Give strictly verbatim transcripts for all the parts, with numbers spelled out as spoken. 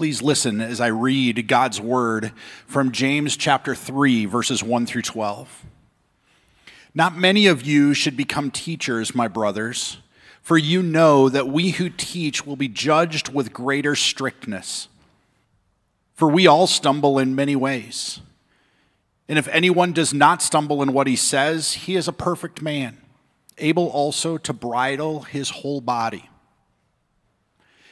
please listen as I read God's word from James chapter three, verses one through twelve. Not many of you should become teachers, my brothers, for you know that we who teach will be judged with greater strictness. For we all stumble in many ways. And if anyone does not stumble in what he says, he is a perfect man, able also to bridle his whole body.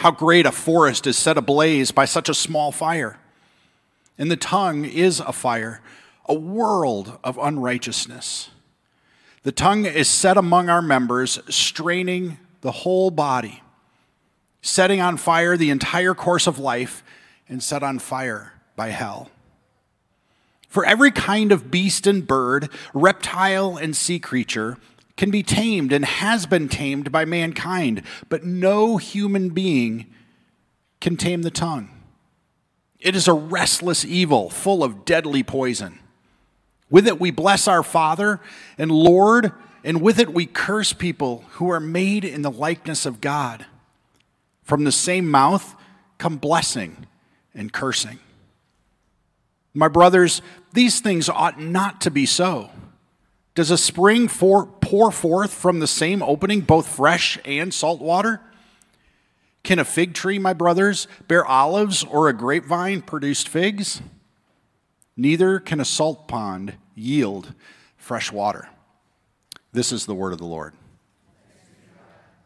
How great a forest is set ablaze by such a small fire. And the tongue is a fire, a world of unrighteousness. The tongue is set among our members, straining the whole body, setting on fire the entire course of life, and set on fire by hell. For every kind of beast and bird, reptile and sea creature can be tamed and has been tamed by mankind, but no human being can tame the tongue. It is a restless evil, full of deadly poison. With it we bless our Father and Lord, and with it we curse people who are made in the likeness of God. From the same mouth come blessing and cursing. My brothers, these things ought not to be so. Does a spring for, pour forth from the same opening both fresh and salt water? Can a fig tree, my brothers, bear olives, or a grapevine produce figs? Neither can a salt pond yield fresh water. This is the word of the Lord.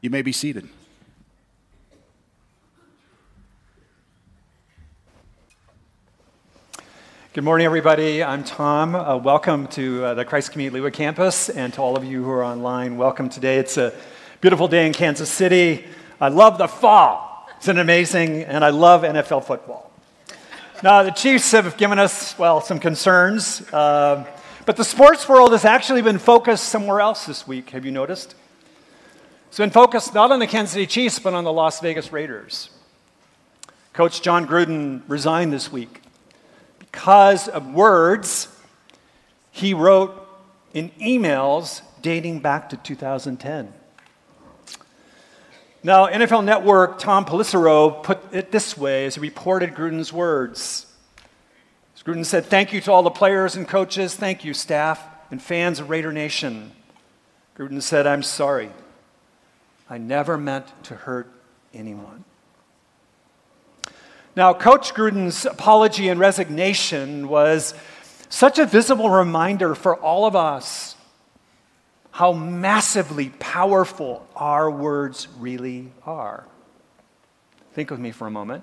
You may be seated. Good morning, everybody. I'm Tom. Uh, welcome to uh, the Christ Community Lewa campus, and to all of you who are online, welcome today. It's a beautiful day in Kansas City. I love the fall. It's an amazing, and I love N F L football. Now, the Chiefs have given us, well, some concerns, uh, but the sports world has actually been focused somewhere else this week. Have you noticed? It's been focused not on the Kansas City Chiefs, but on the Las Vegas Raiders. Coach John Gruden resigned this week because of words he wrote in emails dating back to two thousand ten. Now, N F L Network Tom Policero put it this way as he reported Gruden's words. As Gruden said, "Thank you to all the players and coaches. Thank you, staff and fans of Raider Nation." Gruden said, "I'm sorry. I never meant to hurt anyone." Now, Coach Gruden's apology and resignation was such a visible reminder for all of us how massively powerful our words really are. Think with me for a moment.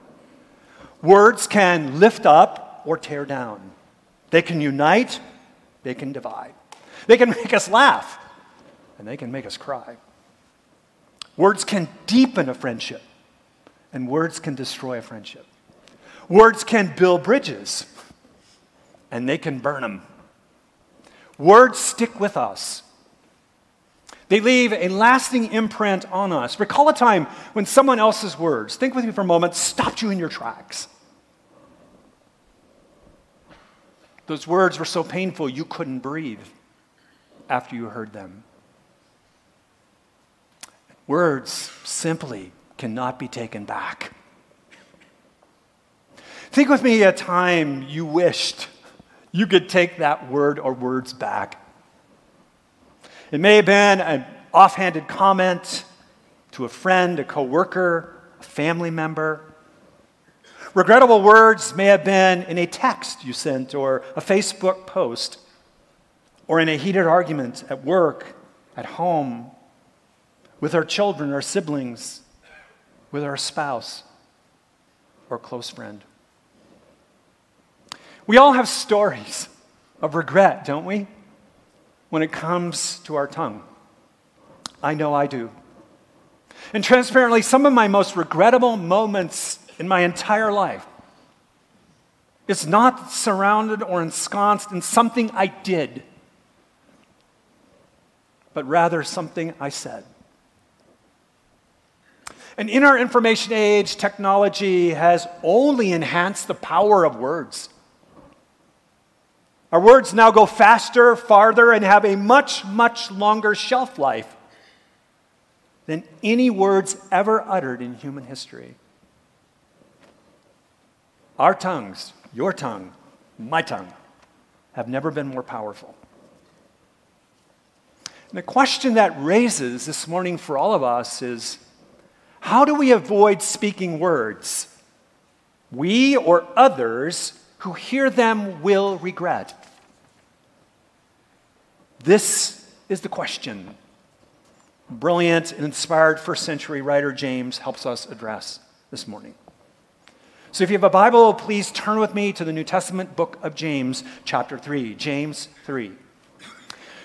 Words can lift up or tear down. They can unite, they can divide. They can make us laugh, and they can make us cry. Words can deepen a friendship, and words can destroy a friendship. Words can build bridges, and they can burn them. Words stick with us. They leave a lasting imprint on us. Recall a time when someone else's words, think with me for a moment, stopped you in your tracks. Those words were so painful you couldn't breathe after you heard them. Words simply cannot be taken back. Think with me a time you wished you could take that word or words back. It may have been an offhanded comment to a friend, a coworker, a family member. Regrettable words may have been in a text you sent, or a Facebook post, or in a heated argument at work, at home, with our children, our siblings, with our spouse, or close friend. We all have stories of regret, don't we? When it comes to our tongue. I know I do. And transparently, some of my most regrettable moments in my entire life is not surrounded or ensconced in something I did, but rather something I said. And in our information age, technology has only enhanced the power of words. Our words now go faster, farther, and have a much, much longer shelf life than any words ever uttered in human history. Our tongues, your tongue, my tongue, have never been more powerful. And the question that raises this morning for all of us is, how do we avoid speaking words we or others who hear them will regret? This is the question brilliant and inspired first century writer James helps us address this morning. So if you have a Bible, please turn with me to the New Testament book of James, chapter three, James three.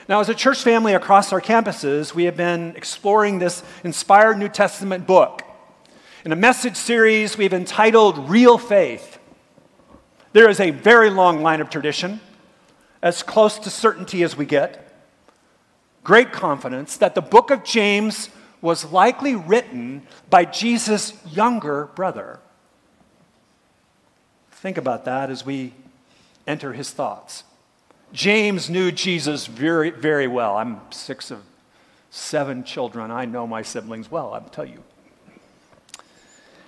Now, as a church family across our campuses, we have been exploring this inspired New Testament book. In a message series we've entitled Real Faith. There is a very long line of tradition, as close to certainty as we get, great confidence that the book of James was likely written by Jesus' younger brother. Think about that as we enter his thoughts. James knew Jesus very, very well. I'm six of seven children. I know my siblings well, I'll tell you.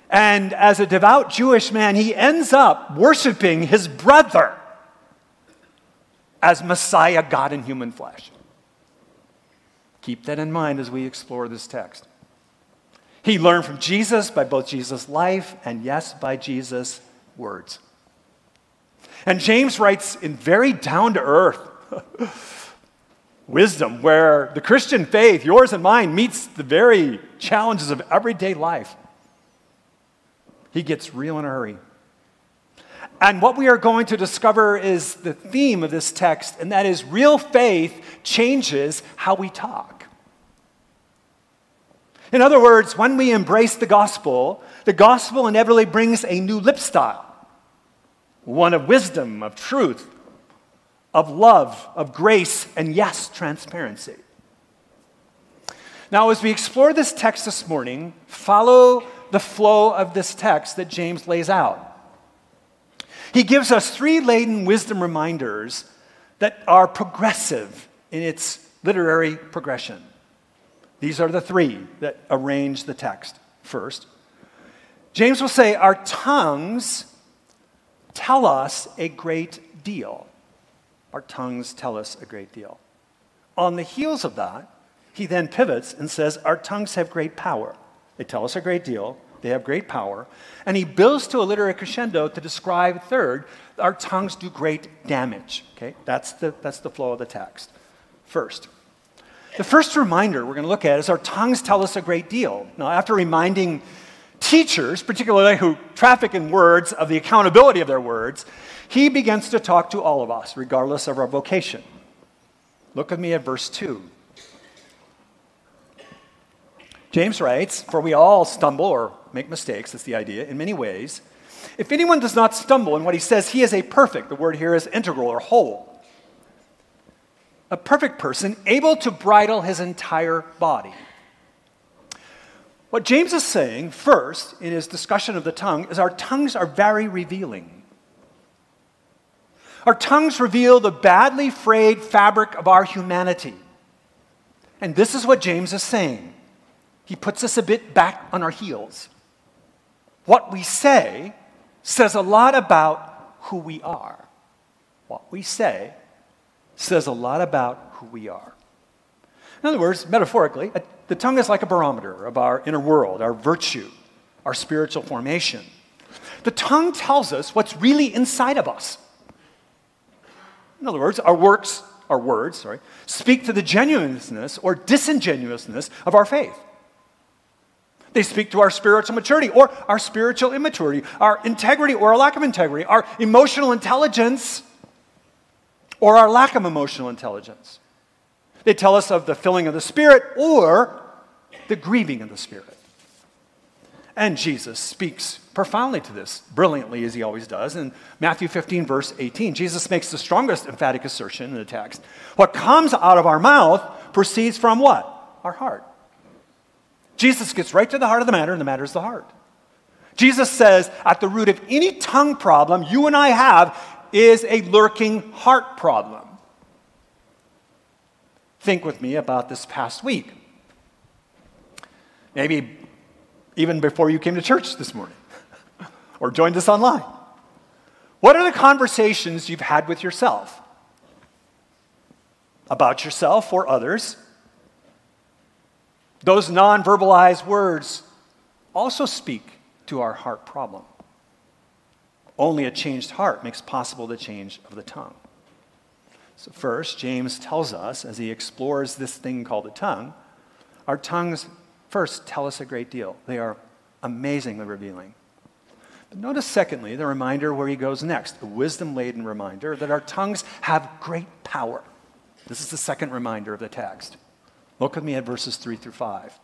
And as a devout Jewish man, he ends up worshiping his brother as Messiah, God in human flesh. Keep that in mind as we explore this text. He learned from Jesus by both Jesus' life and, yes, by Jesus' words. And James writes in very down-to-earth wisdom where the Christian faith, yours and mine, meets the very challenges of everyday life. He gets real in a hurry. And what we are going to discover is the theme of this text, and that is real faith changes how we talk. In other words, when we embrace the gospel, the gospel inevitably brings a new lip style. One of wisdom, of truth, of love, of grace, and yes, transparency. Now, as we explore this text this morning, follow the flow of this text that James lays out. He gives us three laden wisdom reminders that are progressive in its literary progression. These are the three that arrange the text. First, James will say, our tongues tell us a great deal. Our tongues tell us a great deal. On the heels of that, he then pivots and says, our tongues have great power. They tell us a great deal. They have great power. And he builds to a literary crescendo to describe, third, our tongues do great damage. Okay, that's the, that's the flow of the text. First, the first reminder we're going to look at is our tongues tell us a great deal. Now, after reminding teachers, particularly who traffic in words, of the accountability of their words, he begins to talk to all of us, regardless of our vocation. Look with me at verse two. James writes, for we all stumble or make mistakes, that's the idea, in many ways. If anyone does not stumble in what he says, he is a perfect, the word here is integral or whole, a perfect person able to bridle his entire body. What James is saying first in his discussion of the tongue is our tongues are very revealing. Our tongues reveal the badly frayed fabric of our humanity. And this is what James is saying. He puts us a bit back on our heels. What we say says a lot about who we are. What we say says a lot about who we are. In other words, metaphorically, a The tongue is like a barometer of our inner world, our virtue, our spiritual formation. The tongue tells us what's really inside of us. In other words, our works, our words, sorry, speak to the genuineness or disingenuousness of our faith. They speak to our spiritual maturity or our spiritual immaturity, our integrity or our lack of integrity, our emotional intelligence or our lack of emotional intelligence. They tell us of the filling of the Spirit or the grieving of the Spirit. And Jesus speaks profoundly to this, brilliantly as he always does. In Matthew fifteen, verse eighteen, Jesus makes the strongest emphatic assertion in the text. What comes out of our mouth proceeds from what? Our heart. Jesus gets right to the heart of the matter, and the matter is the heart. Jesus says, at the root of any tongue problem you and I have is a lurking heart problem. Think with me about this past week. Maybe even before you came to church this morning or joined us online. What are the conversations you've had with yourself? About yourself or others? Those non-verbalized words also speak to our heart problem. Only a changed heart makes possible the change of the tongue. So first, James tells us, as he explores this thing called the tongue, our tongues first tell us a great deal. They are amazingly revealing. But notice, secondly, the reminder where he goes next, a wisdom-laden reminder that our tongues have great power. This is the second reminder of the text. Look with me at verses three through five.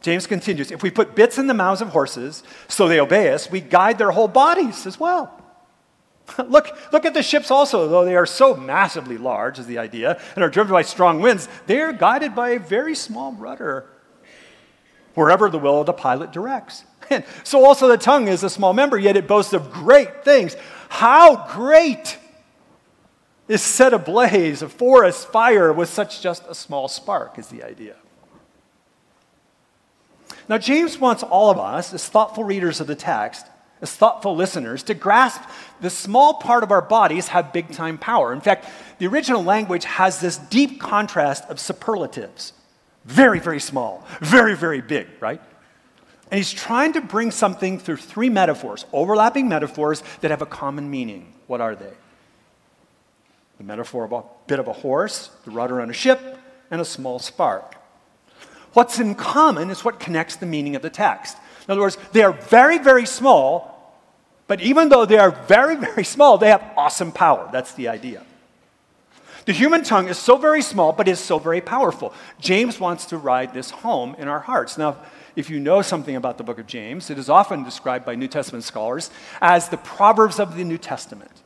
James continues, if we put bits in the mouths of horses so they obey us, we guide their whole bodies as well. look, look at the ships also, though they are so massively large, is the idea, and are driven by strong winds, they are guided by a very small rudder, wherever the will of the pilot directs. And so also the tongue is a small member, yet it boasts of great things. How great is set ablaze a forest fire with such just a small spark, is the idea. Now, James wants all of us, as thoughtful readers of the text, as thoughtful listeners, to grasp the small part of our bodies have big-time power. In fact, the original language has this deep contrast of superlatives. Very, very small, very, very big, right? And he's trying to bring something through three metaphors, overlapping metaphors that have a common meaning. What are they? The metaphor of a bit of a horse, the rudder on a ship, and a small spark. What's in common is what connects the meaning of the text. In other words, they are very, very small, but even though they are very, very small, they have awesome power. That's the idea. The human tongue is so very small, but is so very powerful. James wants to ride this home in our hearts. Now, if you know something about the book of James, it is often described by New Testament scholars as the Proverbs of the New Testament.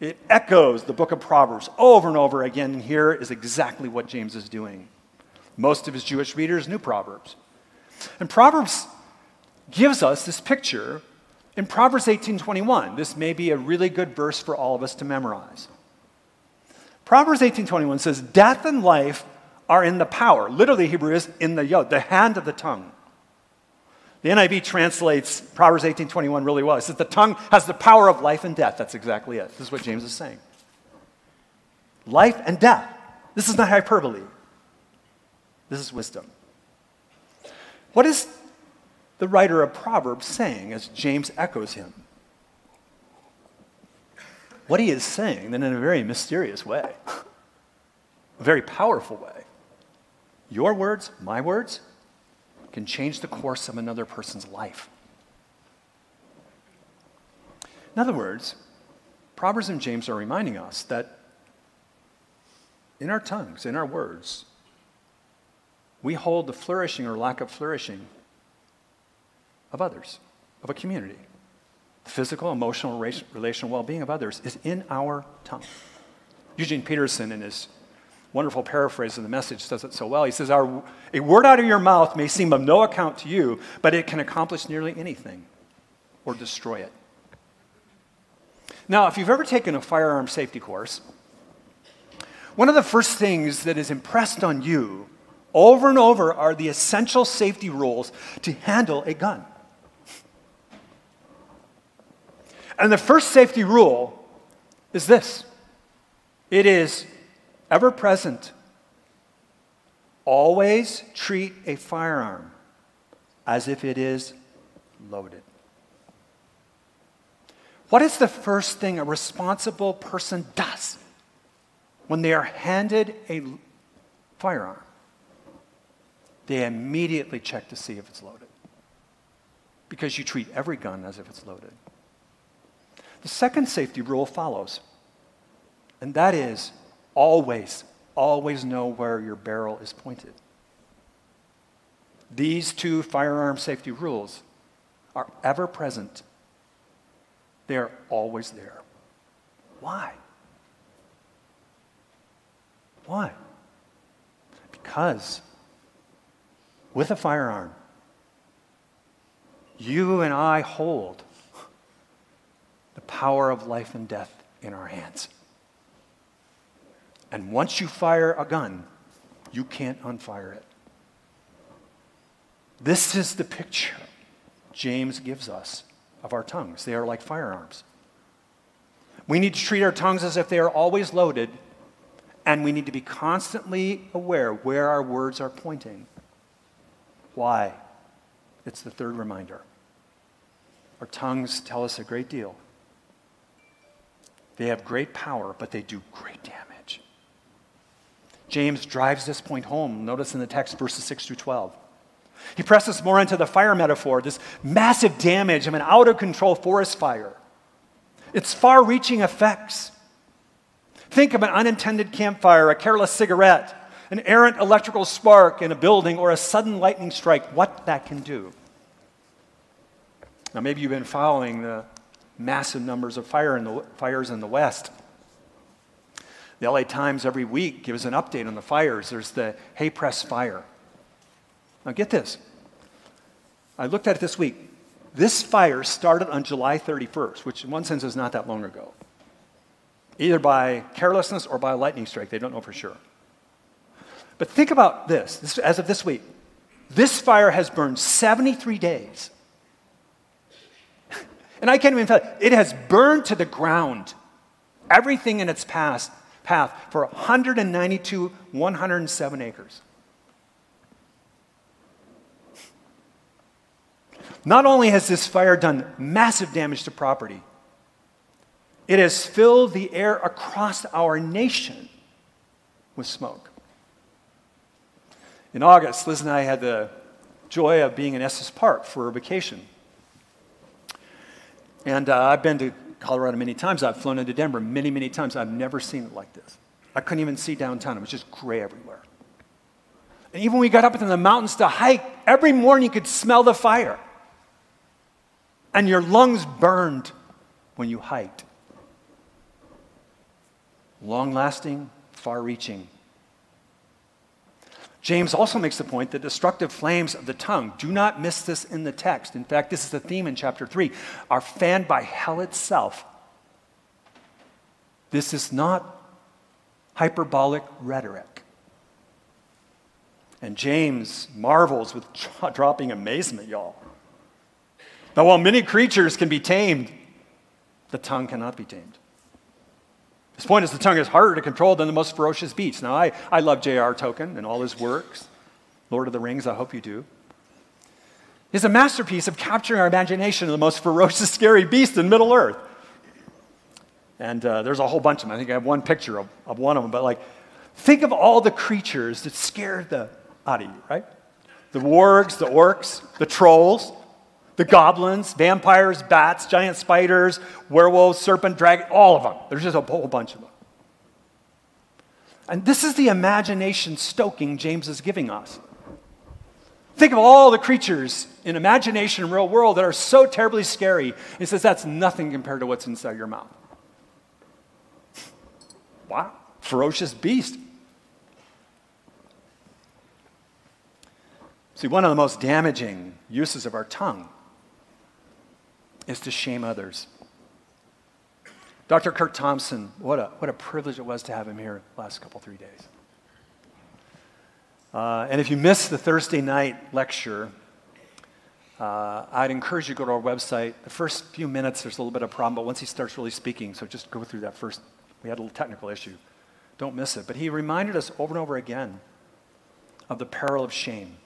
It echoes the book of Proverbs over and over again, and here is exactly what James is doing. Most of his Jewish readers knew Proverbs. And Proverbs gives us this picture in Proverbs eighteen twenty-one. This may be a really good verse for all of us to memorize. Proverbs eighteen twenty-one says, death and life are in the power. Literally, Hebrew is in the yod, the hand of the tongue. The N I V translates Proverbs eighteen twenty-one really well. It says the tongue has the power of life and death. That's exactly it. This is what James is saying. Life and death. This is not hyperbole. This is wisdom. What is the writer of Proverbs saying as James echoes him? What he is saying, then in a very mysterious way, a very powerful way, your words, my words, can change the course of another person's life. In other words, Proverbs and James are reminding us that in our tongues, in our words, we hold the flourishing or lack of flourishing of others, of a community. The physical, emotional, relational well-being of others is in our tongue. Eugene Peterson, in his wonderful paraphrase of the Message, does it so well. He says, our, a word out of your mouth may seem of no account to you, but it can accomplish nearly anything or destroy it. Now, if you've ever taken a firearm safety course, one of the first things that is impressed on you over and over are the essential safety rules to handle a gun. And the first safety rule is this. It is ever present. Always treat a firearm as if it is loaded. What is the first thing a responsible person does when they are handed a firearm? They immediately check to see if it's loaded, because you treat every gun as if it's loaded. The second safety rule follows, and that is always, always know where your barrel is pointed. These two firearm safety rules are ever present. They're always there. Why? Why? Because with a firearm, you and I hold the power of life and death in our hands. And once you fire a gun, you can't unfire it. This is the picture James gives us of our tongues. They are like firearms. We need to treat our tongues as if they are always loaded, and we need to be constantly aware where our words are pointing. Why? It's the third reminder. Our tongues tell us a great deal. They have great power, but they do great damage. James drives this point home. Notice in the text, verses six through twelve. He presses more into the fire metaphor, this massive damage of an out-of-control forest fire. Its far-reaching effects. Think of an unintended campfire, a careless cigarette, an errant electrical spark in a building, or a sudden lightning strike, what that can do. Now, maybe you've been following the massive numbers of fire in the, fires in the West. The L A Times every week gives an update on the fires. There's the Hay Press fire. Now get this. I looked at it this week. This fire started on July thirty-first, which in one sense is not that long ago, either by carelessness or by a lightning strike. They don't know for sure. But think about this. This as of this week, this fire has burned seventy-three days. And I can't even tell you, it has burned to the ground everything in its path, path for one hundred ninety-two, one hundred seven acres. Not only has this fire done massive damage to property, it has filled the air across our nation with smoke. In August, Liz and I had the joy of being in Estes Park for a vacation. And uh, I've been to Colorado many times. I've flown into Denver many, many times. I've never seen it like this. I couldn't even see downtown. It was just gray everywhere. And even when we got up into the mountains to hike, every morning you could smell the fire. And your lungs burned when you hiked. Long-lasting, far-reaching. James also makes the point that destructive flames of the tongue, do not miss this in the text. In fact, this is the theme in chapter three, are fanned by hell itself. This is not hyperbolic rhetoric. And James marvels with dropping amazement, y'all. Now, while many creatures can be tamed, the tongue cannot be tamed. His point is the tongue is harder to control than the most ferocious beast. Now, I, I love J R Tolkien and all his works. Lord of the Rings, I hope you do. It's a masterpiece of capturing our imagination of the most ferocious, scary beast in Middle Earth. And uh, there's a whole bunch of them. I think I have one picture of, of one of them. But, like, think of all the creatures that scared the out of you, right? The wargs, the orcs, the trolls, the goblins, vampires, bats, giant spiders, werewolves, serpent, dragon, all of them. There's just a whole bunch of them. And this is the imagination stoking James is giving us. Think of all the creatures in imagination and real world that are so terribly scary. He says that's nothing compared to what's inside your mouth. Wow, ferocious beast. See, one of the most damaging uses of our tongue is to shame others. Doctor Curt Thompson, what a, what a privilege it was to have him here the last couple, three days. Uh, and if you missed the Thursday night lecture, uh, I'd encourage you to go to our website. The first few minutes, there's a little bit of a problem, but once he starts really speaking, so just go through that first. We had a little technical issue. Don't miss it. But he reminded us over and over again of the peril of shame,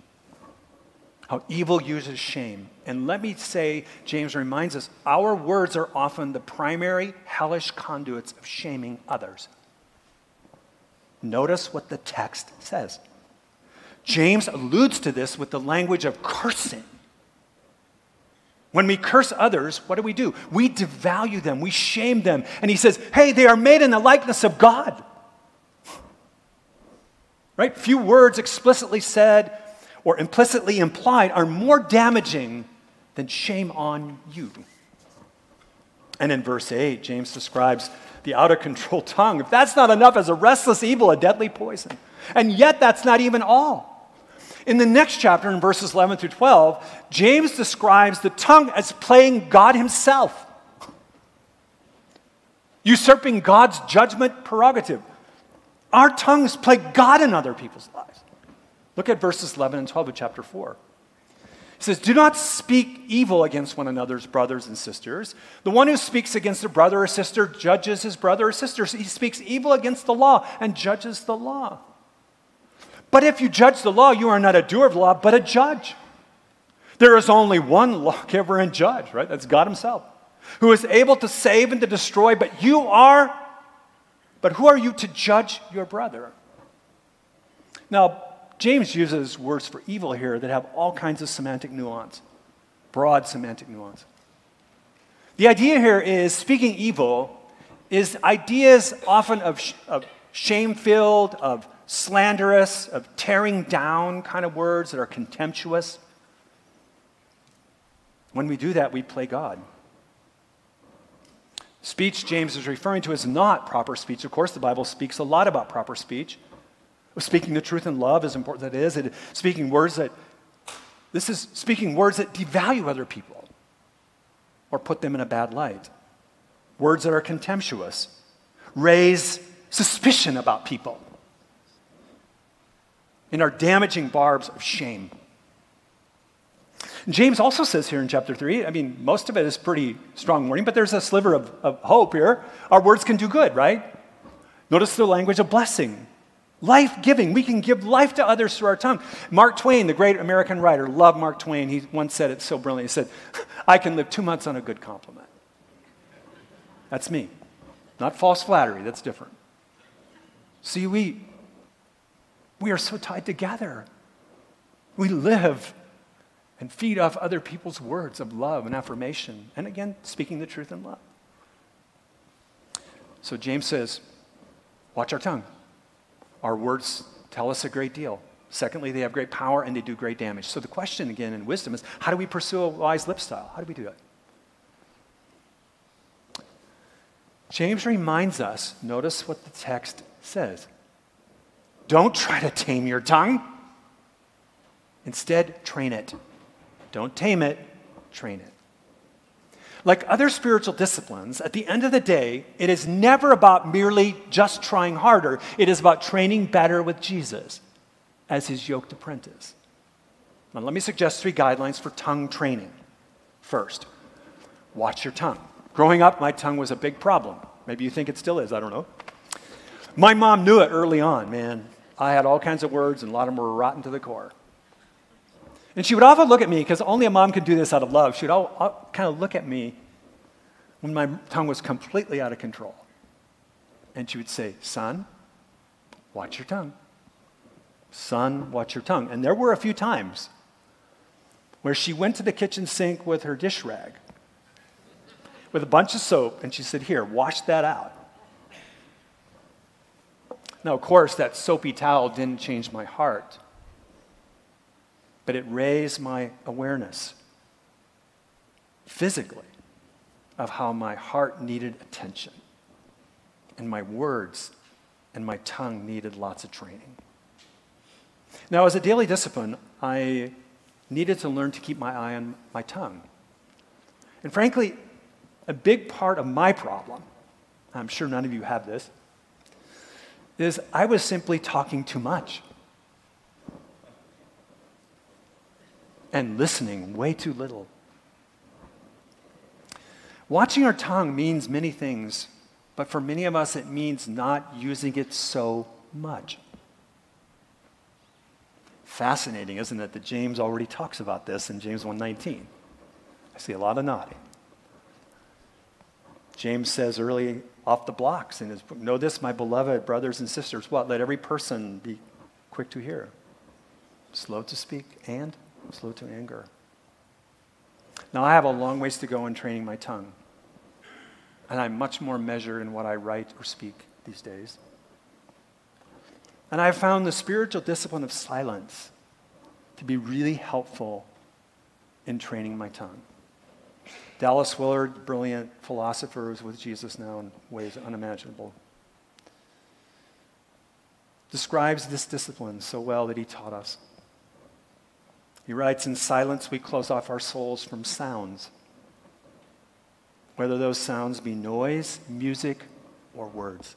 how evil uses shame. And let me say, James reminds us, our words are often the primary hellish conduits of shaming others. Notice what the text says. James alludes to this with the language of cursing. When we curse others, what do we do? We devalue them, we shame them. And he says, hey, they are made in the likeness of God. Right? Few words explicitly said or implicitly implied are more damaging than shame on you. And in verse eight, James describes the out-of-control tongue. If that's not enough, as a restless evil, a deadly poison. And yet that's not even all. In the next chapter, in verses eleven through twelve, James describes the tongue as playing God himself, usurping God's judgment prerogative. Our tongues play God in other people's lives. Look at verses eleven and twelve of chapter four. He says, "Do not speak evil against one another's brothers and sisters. The one who speaks against a brother or sister judges his brother or sister. He speaks evil against the law and judges the law. But if you judge the law, you are not a doer of the law, but a judge. There is only one lawgiver and judge," right? That's God himself, "who is able to save and to destroy, but you are, but who are you to judge your brother?" Now, James uses words for evil here that have all kinds of semantic nuance, broad semantic nuance. The idea here is speaking evil is ideas often of, sh of shame-filled, of slanderous, of tearing down kind of words that are contemptuous. When we do that, we play God. Speech James is referring to is not proper speech. Of course, the Bible speaks a lot about proper speech. Speaking the truth in love, as important that it is, it, speaking words that, this is speaking words that devalue other people or put them in a bad light. Words that are contemptuous, raise suspicion about people, and are damaging barbs of shame. James also says here in chapter three, I mean, most of it is pretty strong warning, but there's a sliver of, of hope here. Our words can do good, right? Notice the language of blessing. Life-giving. We can give life to others through our tongue. Mark Twain, the great American writer, loved Mark Twain. He once said it so brilliantly. He said, "I can live two months on a good compliment." That's me. Not false flattery. That's different. See, we, we are so tied together. We live and feed off other people's words of love and affirmation. And again, speaking the truth in love. So James says, watch our tongue. Our words tell us a great deal. Secondly, they have great power and they do great damage. So the question again in wisdom is, how do we pursue a wise lip style? How do we do it? James reminds us, notice what the text says. Don't try to tame your tongue. Instead, train it. Don't tame it, train it. Like other spiritual disciplines, at the end of the day, it is never about merely just trying harder. It is about training better with Jesus as his yoked apprentice. Now, let me suggest three guidelines for tongue training. First, watch your tongue. Growing up, my tongue was a big problem. Maybe you think it still is, I don't know. My mom knew it early on, man. I had all kinds of words, and a lot of them were rotten to the core. And she would often look at me, because only a mom could do this out of love. She would all, all kind of look at me when my tongue was completely out of control. And she would say, "Son, watch your tongue. Son, watch your tongue." And there were a few times where she went to the kitchen sink with her dish rag, with a bunch of soap, and she said, "Here, wash that out." Now, of course, that soapy towel didn't change my heart, but it raised my awareness physically of how my heart needed attention and my words and my tongue needed lots of training. Now, as a daily discipline, I needed to learn to keep my eye on my tongue. And frankly, a big part of my problem, I'm sure none of you have this, is I was simply talking too much and listening way too little. Watching our tongue means many things, but for many of us it means not using it so much. Fascinating, isn't it, that James already talks about this in James one nineteen. I see a lot of nodding. James says early off the blocks in his book, "Know this, my beloved brothers and sisters, what? Let every person be quick to hear, slow to speak, and slow to anger." Now, I have a long ways to go in training my tongue, and I'm much more measured in what I write or speak these days. And I've found the spiritual discipline of silence to be really helpful in training my tongue. Dallas Willard, brilliant philosopher, is with Jesus now in ways unimaginable, describes this discipline so well that he taught us. He writes, "In silence we close off our souls from sounds, whether those sounds be noise, music, or words."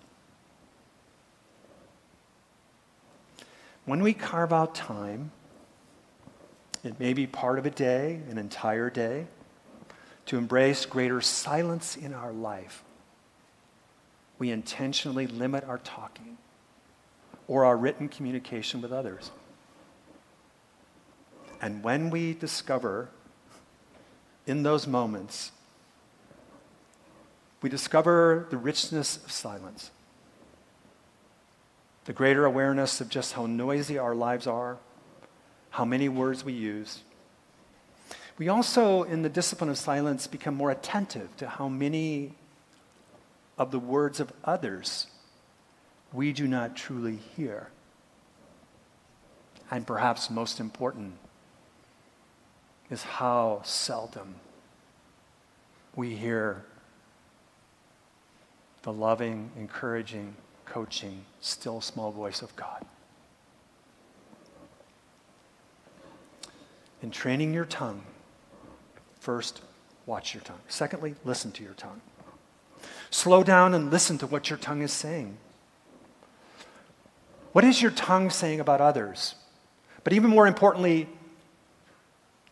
When we carve out time, it may be part of a day, an entire day, to embrace greater silence in our life, we intentionally limit our talking or our written communication with others. And when we discover, in those moments, we discover the richness of silence, the greater awareness of just how noisy our lives are, how many words we use. We also, in the discipline of silence, become more attentive to how many of the words of others we do not truly hear. And perhaps most important is how seldom we hear the loving, encouraging, coaching, still small voice of God. In training your tongue, first, watch your tongue. Secondly, listen to your tongue. Slow down and listen to what your tongue is saying. What is your tongue saying about others? But even more importantly,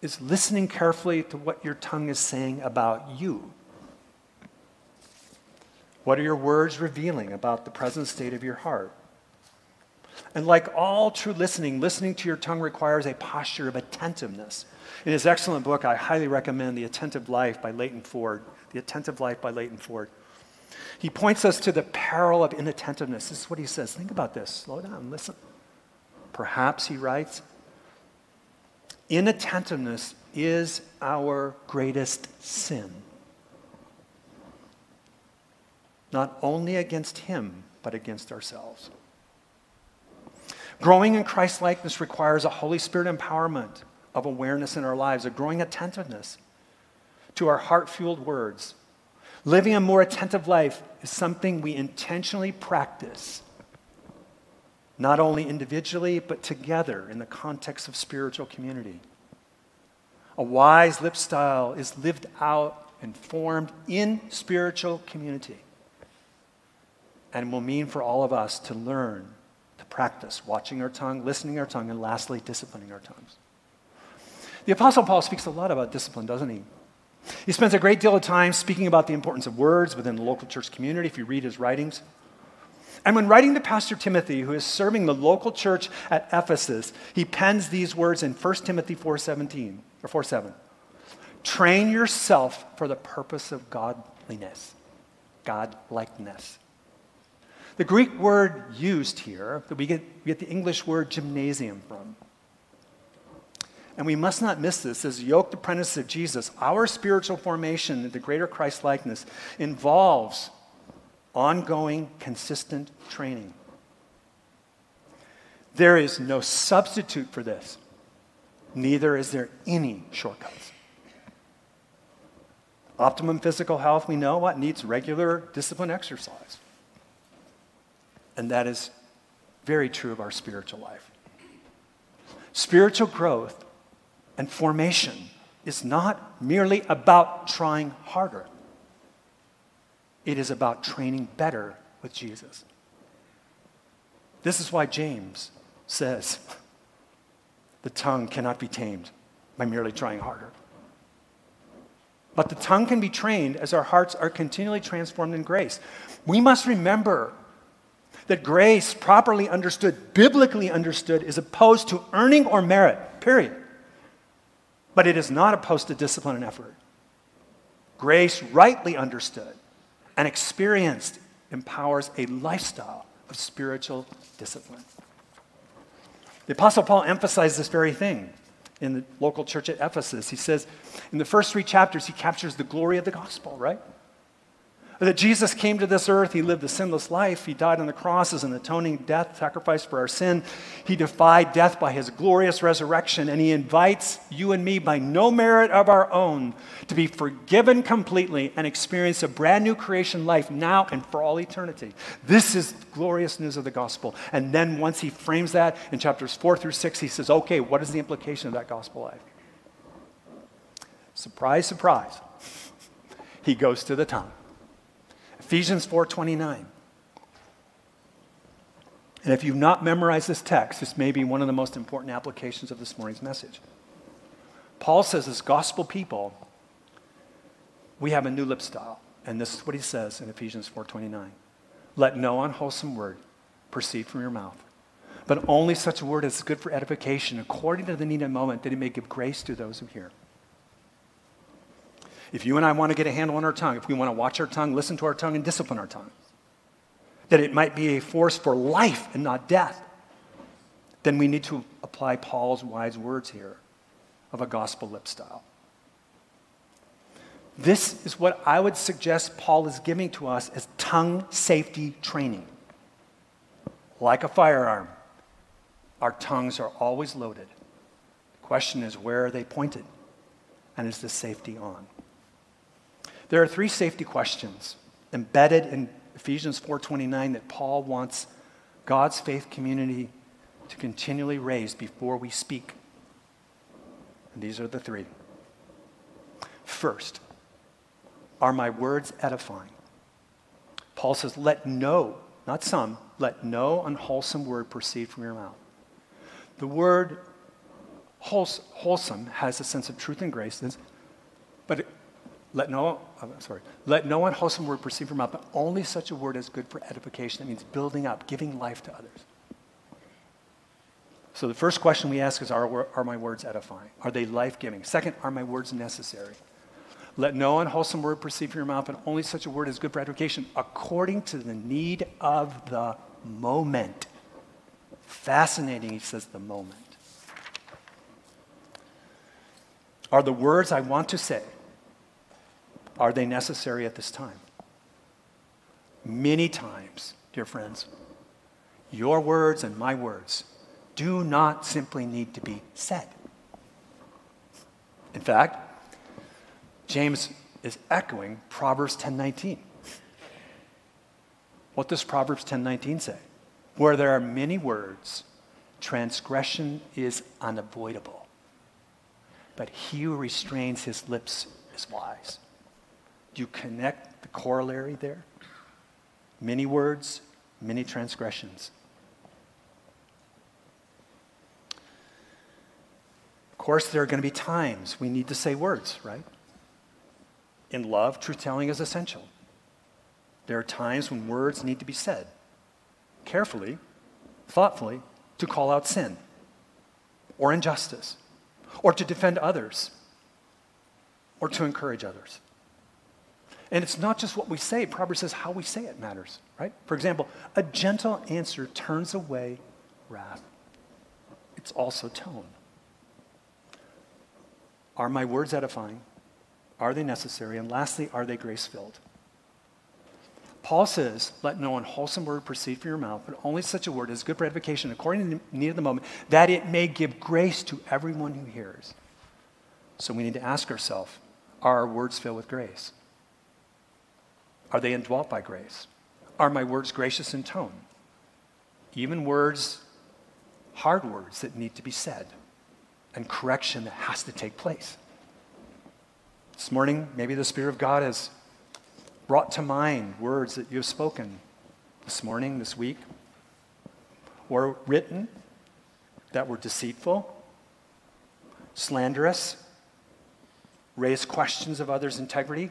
is listening carefully to what your tongue is saying about you. What are your words revealing about the present state of your heart? And like all true listening, listening to your tongue requires a posture of attentiveness. In his excellent book, I highly recommend The Attentive Life by Leighton Ford. The Attentive Life by Leighton Ford. He points us to the peril of inattentiveness. This is what he says. Think about this. Slow down. Listen. Perhaps, he writes, inattentiveness is our greatest sin, not only against him, but against ourselves. Growing in Christ-likeness requires a Holy Spirit empowerment of awareness in our lives, a growing attentiveness to our heart-fueled words. Living a more attentive life is something we intentionally practice, not only individually, but together in the context of spiritual community. A wise lip style is lived out and formed in spiritual community, and will mean for all of us to learn, to practice watching our tongue, listening our tongue, and lastly, disciplining our tongues. The Apostle Paul speaks a lot about discipline, doesn't he? He spends a great deal of time speaking about the importance of words within the local church community, if you read his writings. And when writing to Pastor Timothy, who is serving the local church at Ephesus, he pens these words in First Timothy four seventeen, or four seven. Train yourself for the purpose of godliness, God-likeness. The Greek word used here, that we get, we get the English word gymnasium from. And we must not miss this. As yoked apprentices of Jesus, our spiritual formation into greater Christ-likeness involves ongoing, consistent training. There is no substitute for this. Neither is there any shortcuts. Optimum physical health, we know what, needs regular disciplined exercise. And that is very true of our spiritual life. Spiritual growth and formation is not merely about trying harder. It is about training better with Jesus. This is why James says, the tongue cannot be tamed by merely trying harder. But the tongue can be trained as our hearts are continually transformed in grace. We must remember that grace, properly understood, biblically understood, is opposed to earning or merit, period. But it is not opposed to discipline and effort. Grace, rightly understood and experienced, empowers a lifestyle of spiritual discipline. The Apostle Paul emphasized this very thing in the local church at Ephesus. He says, in the first three chapters, he captures the glory of the gospel, right? That Jesus came to this earth, he lived a sinless life, he died on the cross as an atoning death, sacrifice for our sin. He defied death by his glorious resurrection, and he invites you and me by no merit of our own to be forgiven completely and experience a brand new creation life now and for all eternity. This is the glorious news of the gospel. And then once he frames that in chapters four through six, he says, okay, what is the implication of that gospel life? Surprise, surprise. He goes to the tongue. Ephesians four twenty-nine. And if you've not memorized this text, this may be one of the most important applications of this morning's message. Paul says, as gospel people, we have a new lip style. And this is what he says in Ephesians four twenty-nine. Let no unwholesome word proceed from your mouth, but only such a word as is good for edification, according to the need of the moment, that it may give grace to those who hear. If you and I want to get a handle on our tongue, if we want to watch our tongue, listen to our tongue, and discipline our tongue, that it might be a force for life and not death, then we need to apply Paul's wise words here of a gospel lip style. This is what I would suggest Paul is giving to us as tongue safety training. Like a firearm, our tongues are always loaded. The question is, where are they pointed? And is the safety on? There are three safety questions embedded in Ephesians four twenty-nine that Paul wants God's faith community to continually raise before we speak. And these are the three. First, are my words edifying? Paul says, let no, not some, let no unwholesome word proceed from your mouth. The word wholesome has a sense of truth and grace, but it, Let no, I'm sorry, let no unwholesome word proceed from your mouth, but only such a word as good for edification. That means building up, giving life to others. So the first question we ask is, are, are my words edifying? Are they life-giving? Second, are my words necessary? Let no unwholesome word proceed from your mouth, but only such a word as good for edification, according to the need of the moment. Fascinating, he says, the moment. Are the words I want to say, are they necessary at this time? Many times, dear friends, your words and my words do not simply need to be said. In fact, James is echoing Proverbs ten nineteen. What does Proverbs ten nineteen say? Where there are many words, transgression is unavoidable, but he who restrains his lips is wise. Do you connect the corollary there? Many words, many transgressions. Of course, there are going to be times we need to say words, right? In love, truth-telling is essential. There are times when words need to be said, carefully, thoughtfully, to call out sin or injustice, or to defend others, or to encourage others. And it's not just what we say. Proverbs says how we say it matters, right? For example, a gentle answer turns away wrath. It's also tone. Are my words edifying? Are they necessary? And lastly, are they grace-filled? Paul says, let no unwholesome word proceed from your mouth, but only such a word as good for edification, according to the need of the moment, that it may give grace to everyone who hears. So we need to ask ourselves, are our words filled with grace? Are they indwelt by grace? Are my words gracious in tone? Even words, hard words that need to be said, and correction that has to take place. This morning, maybe the Spirit of God has brought to mind words that you have spoken this morning, this week, or written that were deceitful, slanderous, raised questions of others' integrity,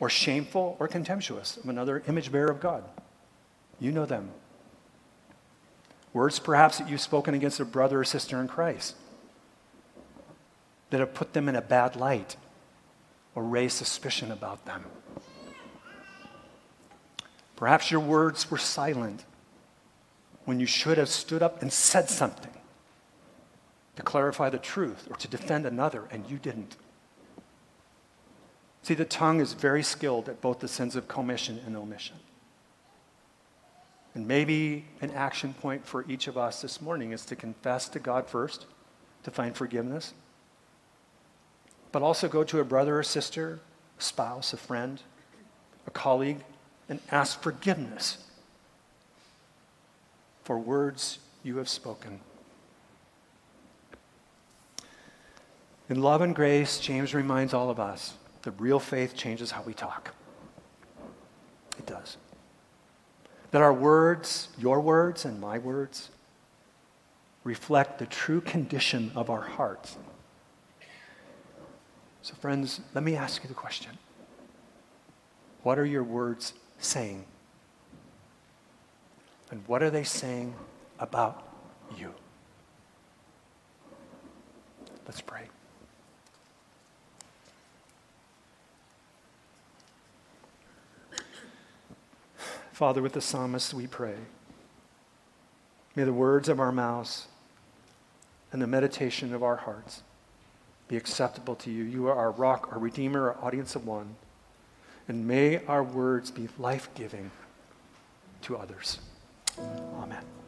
or shameful or contemptuous of another image bearer of God. You know them. Words perhaps that you've spoken against a brother or sister in Christ that have put them in a bad light or raised suspicion about them. Perhaps your words were silent when you should have stood up and said something to clarify the truth or to defend another, and you didn't. See, the tongue is very skilled at both the sins of commission and omission. And maybe an action point for each of us this morning is to confess to God first, to find forgiveness, but also go to a brother or sister, a spouse, a friend, a colleague, and ask forgiveness for words you have spoken. In Love and Grace, James reminds all of us that real faith changes how we talk. It does. That our words, your words and my words, reflect the true condition of our hearts. So friends, let me ask you the question. What are your words saying? And what are they saying about you? Let's pray. Father, with the psalmist we pray, may the words of our mouths and the meditation of our hearts be acceptable to you. You are our rock, our redeemer, our audience of one. And may our words be life-giving to others. Amen.